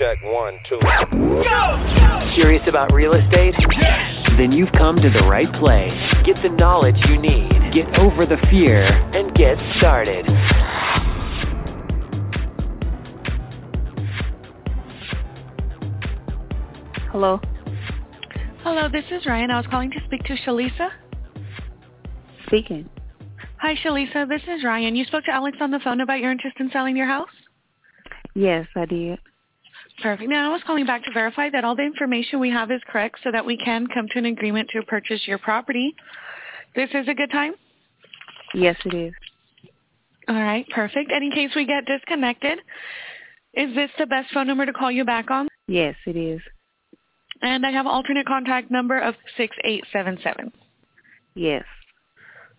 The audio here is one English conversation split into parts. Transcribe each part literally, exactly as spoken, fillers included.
Check one, two. Go! Go! Curious about real estate? Yes! Then you've come to the right place. Get the knowledge you need. Get over the fear and get started. Hello. Hello, this is Ryan. I was calling to speak to Shalisa. Speaking. Hi, Shalisa. This is Ryan. You spoke to Alex on the phone about your interest in selling your house? Yes, I did. Perfect. Now, I was calling back to verify that all the information we have is correct so that we can come to an agreement to purchase your property. This is a good time? Yes, it is. All right, perfect. And in case we get disconnected, is this the best phone number to call you back on? Yes, it is. And I have alternate contact number of six eight seven seven. Yes.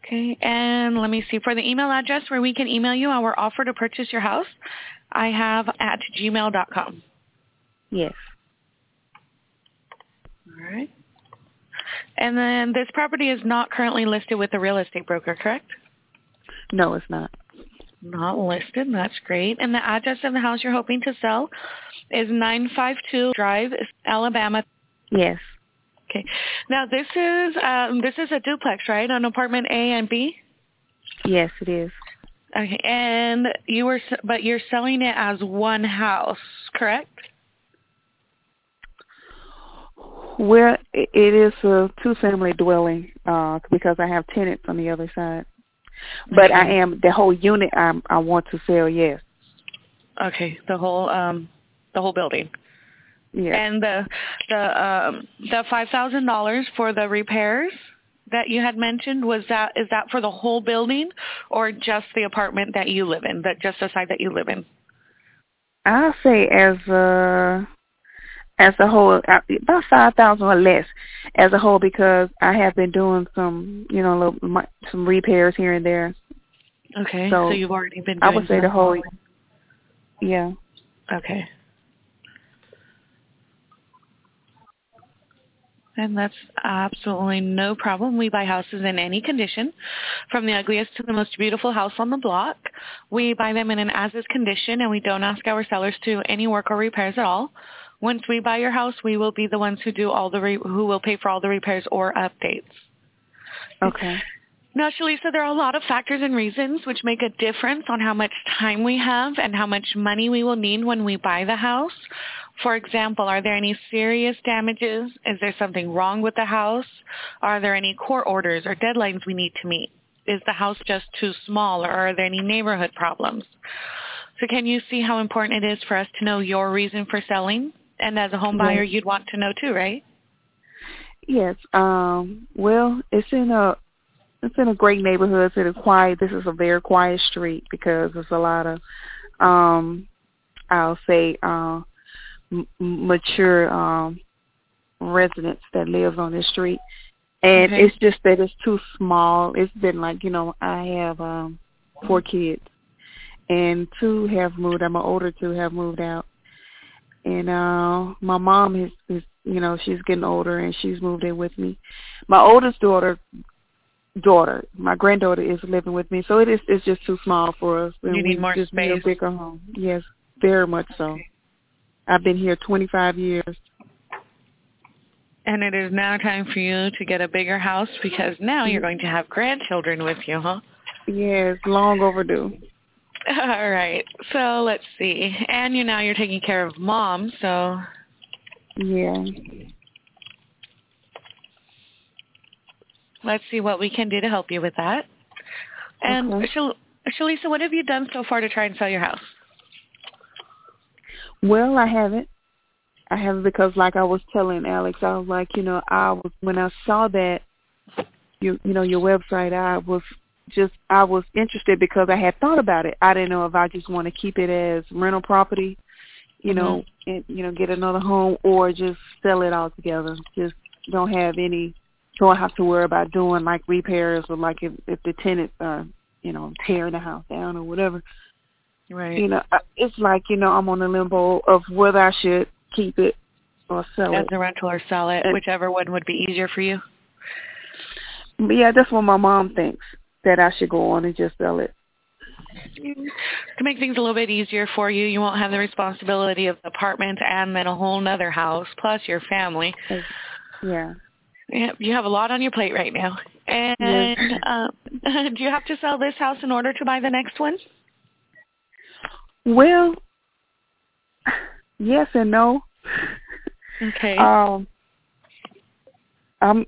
Okay, and let me see. For the email address where we can email you our offer to purchase your house, I have at gmail dot com. Yes. All right. And then this property is not currently listed with the real estate broker, correct? No, it's not. Not listed. That's great. And the address of the house you're hoping to sell is nine five two Drive, Alabama. Yes. Okay. Now this is um, this is a duplex, right? On apartment A and B. Yes, it is. Okay. And you were, but you're selling it as one house, correct? Well, it is a two-family dwelling uh, because I have tenants on the other side. But okay. I am the whole unit. I I want to sell. Yes. Okay. The whole um the whole building. Yeah. And the the um, the five thousand dollars for the repairs that you had mentioned, was that is that for the whole building or just the apartment that you live in, that just the side that you live in? I say as a as a whole, about five thousand or less as a whole, because I have been doing some you know little, some repairs here and there. Okay. So, so you've already been doing, I would say, the whole. Yeah. Okay. And that's absolutely no problem. We buy houses in any condition, from the ugliest to the most beautiful house on the block. We buy them in an as-is condition, and we don't ask our sellers to any work or repairs at all. Once we buy your house, we will be the ones who do all the re- who will pay for all the repairs or updates. Okay. Now, Shalisa, there are a lot of factors and reasons which make a difference on how much time we have and how much money we will need when we buy the house. For example, are there any serious damages? Is there something wrong with the house? Are there any court orders or deadlines we need to meet? Is the house just too small, or are there any neighborhood problems? So can you see how important it is for us to know your reason for selling? And as a home buyer, yes, you'd want to know too, right? Yes. Um, well, it's in a it's in a great neighborhood. It's quiet. This is a very quiet street because there's a lot of, um, I'll say, uh, mature um, residents that lives on this street, and okay. It's just that it's too small. It's been like, you know, I have um, four kids, and two have moved. I'm an older two have moved out, and uh, my mom is, is, you know, she's getting older, and she's moved in with me. My oldest daughter, daughter, my granddaughter is living with me, so it is it's just too small for us. And you need we more just space. Need a bigger home. Yes, very much so. Okay. I've been here twenty-five years. And it is now time for you to get a bigger house because now you're going to have grandchildren with you, huh? Yes, long overdue. All right. So let's see. And you now you're taking care of mom, so. Yeah. Let's see what we can do to help you with that. And okay. Shal- Shalisa, what have you done so far to try and sell your house? Well, I haven't. I haven't because, like I was telling Alex, I was like, you know, I was when I saw that, you you know, your website, I was just, I was interested because I had thought about it. I didn't know if I just want to keep it as rental property, you know, mm-hmm. and you know, get another home, or just sell it all together. Just don't have any, don't have to worry about doing like repairs or like if if the tenants are, you know, tearing the house down or whatever. Right. You know, it's like, you know, I'm on a limbo of whether I should keep it or sell As it. As a rental or sell it, and whichever one would be easier for you. Yeah, that's what my mom thinks, that I should go on and just sell it. To make things a little bit easier for you, you won't have the responsibility of the apartment and then a whole nother house, plus your family. Yeah. You have a lot on your plate right now. And yeah. uh, do you have to sell this house in order to buy the next one? Well, yes and no. Okay. Um, I'm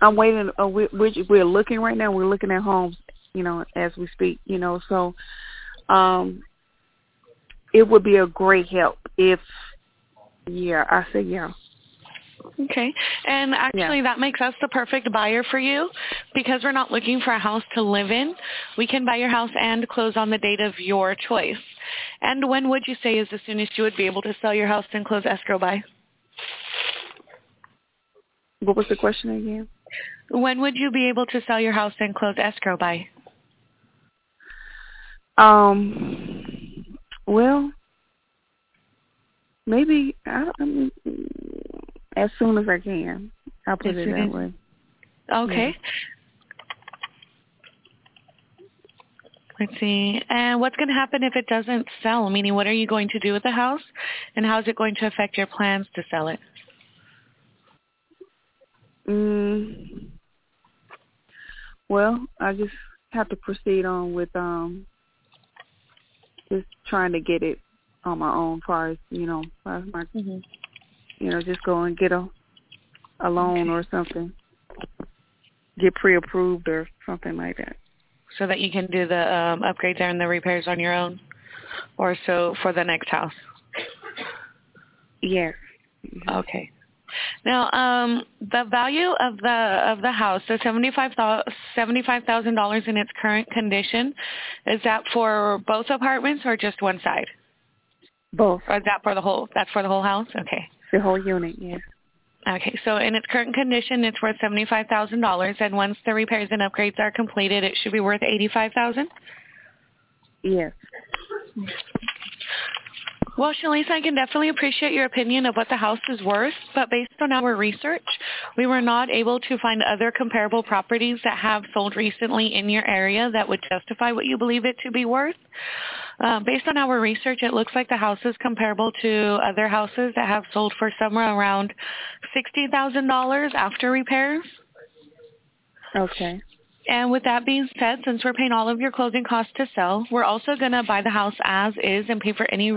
I'm waiting. Uh, we, we're looking right now. We're looking at homes, you know, as we speak, you know. So um, it would be a great help if, yeah, I say yeah. Okay. And actually, yeah. that makes us the perfect buyer for you because we're not looking for a house to live in. We can buy your house and close on the date of your choice. And when would you say is the soonest you would be able to sell your house and close escrow by? What was the question again? When would you be able to sell your house and close escrow by? Um, well, maybe, I don't I mean, as soon as I can. I'll put as it that way. Okay. Yeah. Let's see. And what's going to happen if it doesn't sell? Meaning, what are you going to do with the house? And how is it going to affect your plans to sell it? Mm. Well, I just have to proceed on with um, just trying to get it on my own, as far as, you know, as my... Mm-hmm. You know, just go and get a, a loan or something, get pre-approved or something like that. So that you can do the um, upgrades and the repairs on your own or so for the next house? Yes. Okay. Now, um, the value of the of the house, the seventy-five thousand dollars in its current condition, is that for both apartments or just one side? Both. Or is that for the whole, that's for the whole house? Okay. The whole unit, yes. Okay, so in its current condition, it's worth seventy-five thousand dollars, and once the repairs and upgrades are completed, it should be worth eighty-five thousand dollars? Yes. Well, Shalisa, I can definitely appreciate your opinion of what the house is worth, but based on our research, we were not able to find other comparable properties that have sold recently in your area that would justify what you believe it to be worth. Uh, based on our research, it looks like the house is comparable to other houses that have sold for somewhere around sixty thousand dollars after repairs. Okay. And with that being said, since we're paying all of your closing costs to sell, we're also going to buy the house as is and pay for any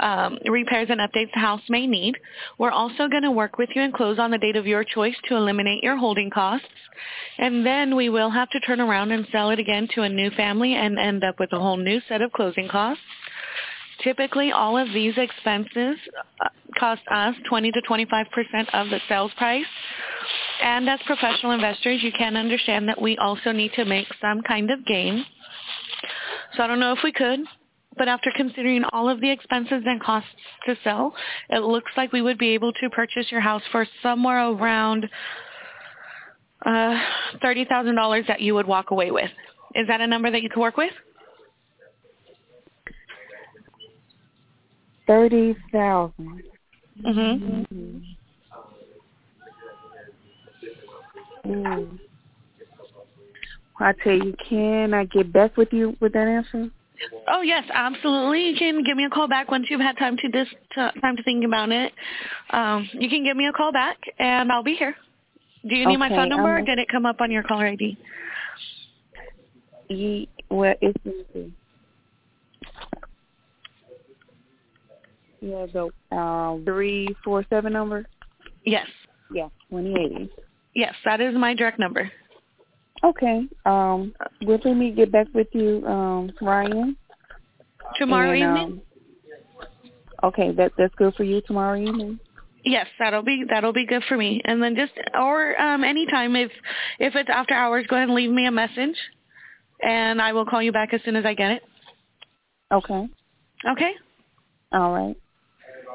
um, repairs and updates the house may need. We're also going to work with you and close on the date of your choice to eliminate your holding costs. And then we will have to turn around and sell it again to a new family and end up with a whole new set of closing costs. Typically, all of these expenses cost us twenty to twenty-five percent of the sales price. And as professional investors, you can understand that we also need to make some kind of gain. So I don't know if we could, but after considering all of the expenses and costs to sell, it looks like we would be able to purchase your house for somewhere around uh, thirty thousand dollars that you would walk away with. Is that a number that you could work with? Thirty thousand. Mhm. Mm. Mm. I tell you, can I get back with you with that answer? Oh yes, absolutely. You can give me a call back once you've had time to dis to, time to think about it. Um, you can give me a call back, and I'll be here. Do you need okay, my phone number, um, or did it come up on your caller I D? Ye, well, it's easy. Yeah, the uh, three four seven number? Yes. Yeah, twenty eighty. Yes, that is my direct number. Okay. Um, we'll let me get back with you, um, Ryan. Tomorrow and, evening? Um, okay, that that's good for you tomorrow evening? Yes, that'll be that'll be good for me. And then just, or um, anytime, if, if it's after hours, go ahead and leave me a message, and I will call you back as soon as I get it. Okay. Okay. All right.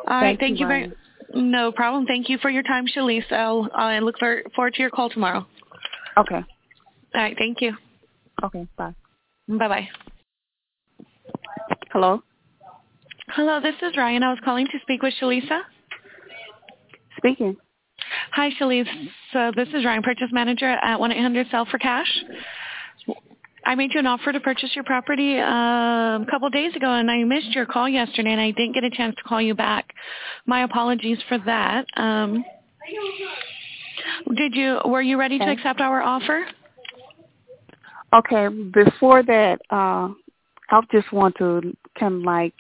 All right. Thank, thank you very much. No problem. Thank you for your time, Shalisa. I'll, I look for, forward to your call tomorrow. Okay. All right. Thank you. Okay. Bye. Bye-bye. Hello? Hello. This is Ryan. I was calling to speak with Shalisa. Speaking. Hi, Shalisa. This is Ryan, purchase manager at one eight hundred sell for cash. I made you an offer to purchase your property uh, a couple days ago, and I missed your call yesterday, and I didn't get a chance to call you back. My apologies for that. Um, did you? Were you ready okay. to accept our offer? Okay. Before that, uh, I just want to kind of like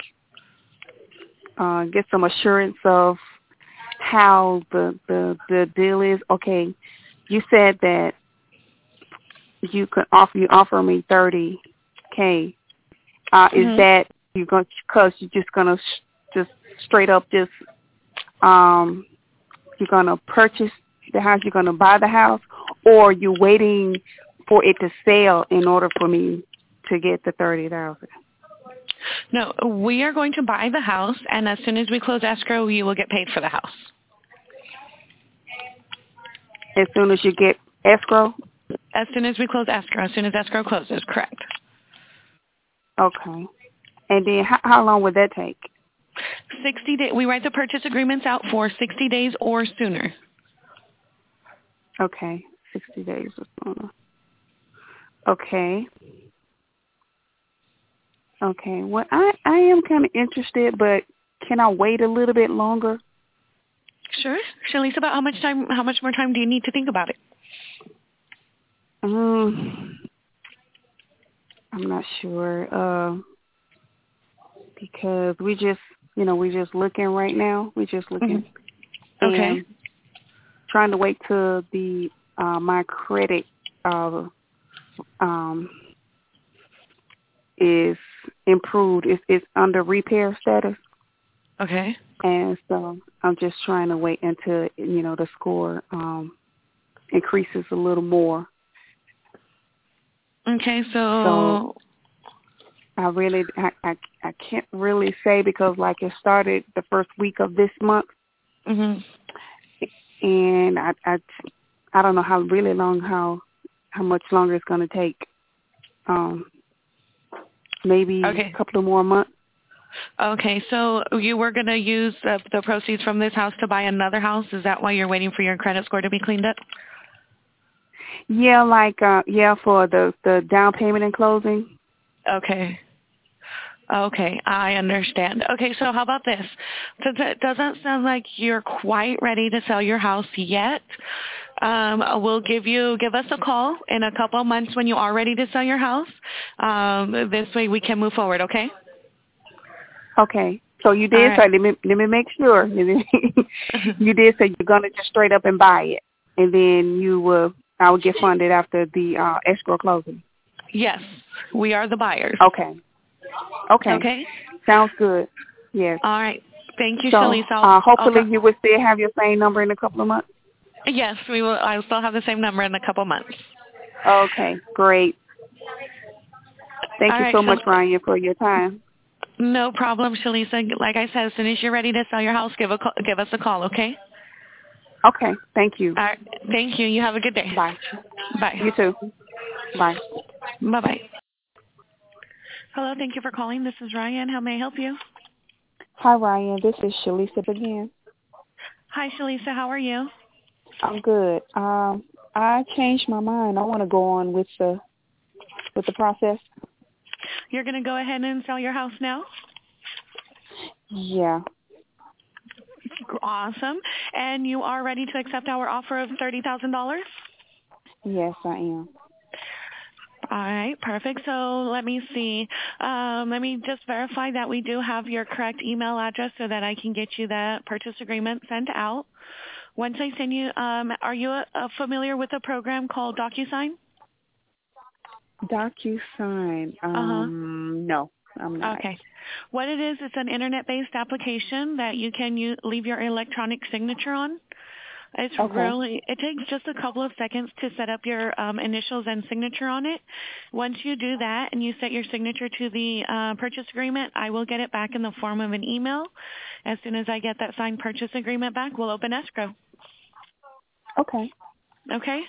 uh, get some assurance of how the, the the deal is. Okay, you said that you could offer you offer me thirty k. Uh, mm-hmm. Is that you're going because you're just gonna sh- just straight up just um you're gonna purchase the house, you're gonna buy the house, or you're waiting for it to sell in order for me to get the thirty thousand? No, we are going to buy the house, and as soon as we close escrow, you will get paid for the house. As soon as you get escrow? As soon as we close escrow, as soon as escrow closes, correct. Okay. And then how, how long would that take? sixty days. We write the purchase agreements out for sixty days or sooner. Okay, sixty days or sooner. Okay. Okay. Well, I, I am kind of interested, but can I wait a little bit longer? Sure. Shalisa, about how much time? How much more time do you need to think about it? Um, I'm not sure uh, because we just, you know, we're just looking right now. We're just looking. Mm-hmm. Okay. Trying to wait till the uh, my credit uh, um. is improved. It's, it's under repair status. Okay. And so I'm just trying to wait until, you know, the score um, increases a little more. Okay, so... so I really, I, I, I can't really say because, like, it started the first week of this month. Mm-hmm. And I, I, I don't know how really long, how, how much longer it's going to take. Um. Maybe okay. a couple of more months. Okay, so you were going to use the, the proceeds from this house to buy another house. Is that why you're waiting for your credit score to be cleaned up? Yeah, like uh, yeah, for the the down payment and closing. Okay. Okay, I understand. Okay, so how about this? Since it doesn't sound like you're quite ready to sell your house yet, um, we'll give you give us a call in a couple of months when you are ready to sell your house. Um, this way we can move forward, okay? Okay. So you did say, right. let me let me make sure. You did say you're gonna just straight up and buy it, and then you will I will get funded after the uh, escrow closing. Yes, we are the buyers. Okay. Okay. Okay. Sounds good. Yes. All right. Thank you, so, Shalisa. Uh, hopefully okay. you will still have your same number in a couple of months. Yes, we will. I will still have the same number in a couple of months. Okay. Great. Thank All you right, so Shalisa. much, Ryan, for your time. No problem, Shalisa. Like I said, as soon as you're ready to sell your house, give a call, give us a call. Okay. Okay. Thank you. All right. Thank you. You have a good day. Bye. Bye. You too. Bye. Bye. Bye. Hello, thank you for calling. This is Ryan. How may I help you? Hi, Ryan. This is Shalisa again. Hi, Shalisa. How are you? I'm good. Um, I changed my mind. I want to go on with the with the process. You're going to go ahead and sell your house now? Yeah. Awesome. And you are ready to accept our offer of thirty thousand dollars? Yes, I am. All right, perfect. So let me see. Um, let me just verify that we do have your correct email address so that I can get you that purchase agreement sent out. Once I send you, um, are you a, a familiar with a program called DocuSign? DocuSign. Um, uh-huh. No, I'm not. Okay. What it is, it's an internet-based application that you can use, leave your electronic signature on. It's okay. really, it takes just a couple of seconds to set up your um, initials and signature on it. Once you do that and you set your signature to the uh, purchase agreement, I will get it back in the form of an email. As soon as I get that signed purchase agreement back, we'll open escrow. Okay. Okay?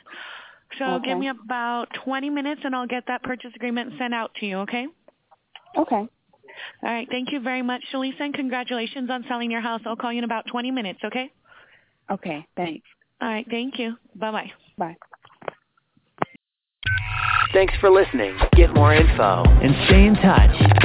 So okay. give me about twenty minutes and I'll get that purchase agreement sent out to you, okay? Okay. All right. Thank you very much, Shalisa, and congratulations on selling your house. I'll call you in about twenty minutes, okay? Okay, thanks. All right, thank you. Bye-bye. Bye. Thanks for listening. Get more info and stay in touch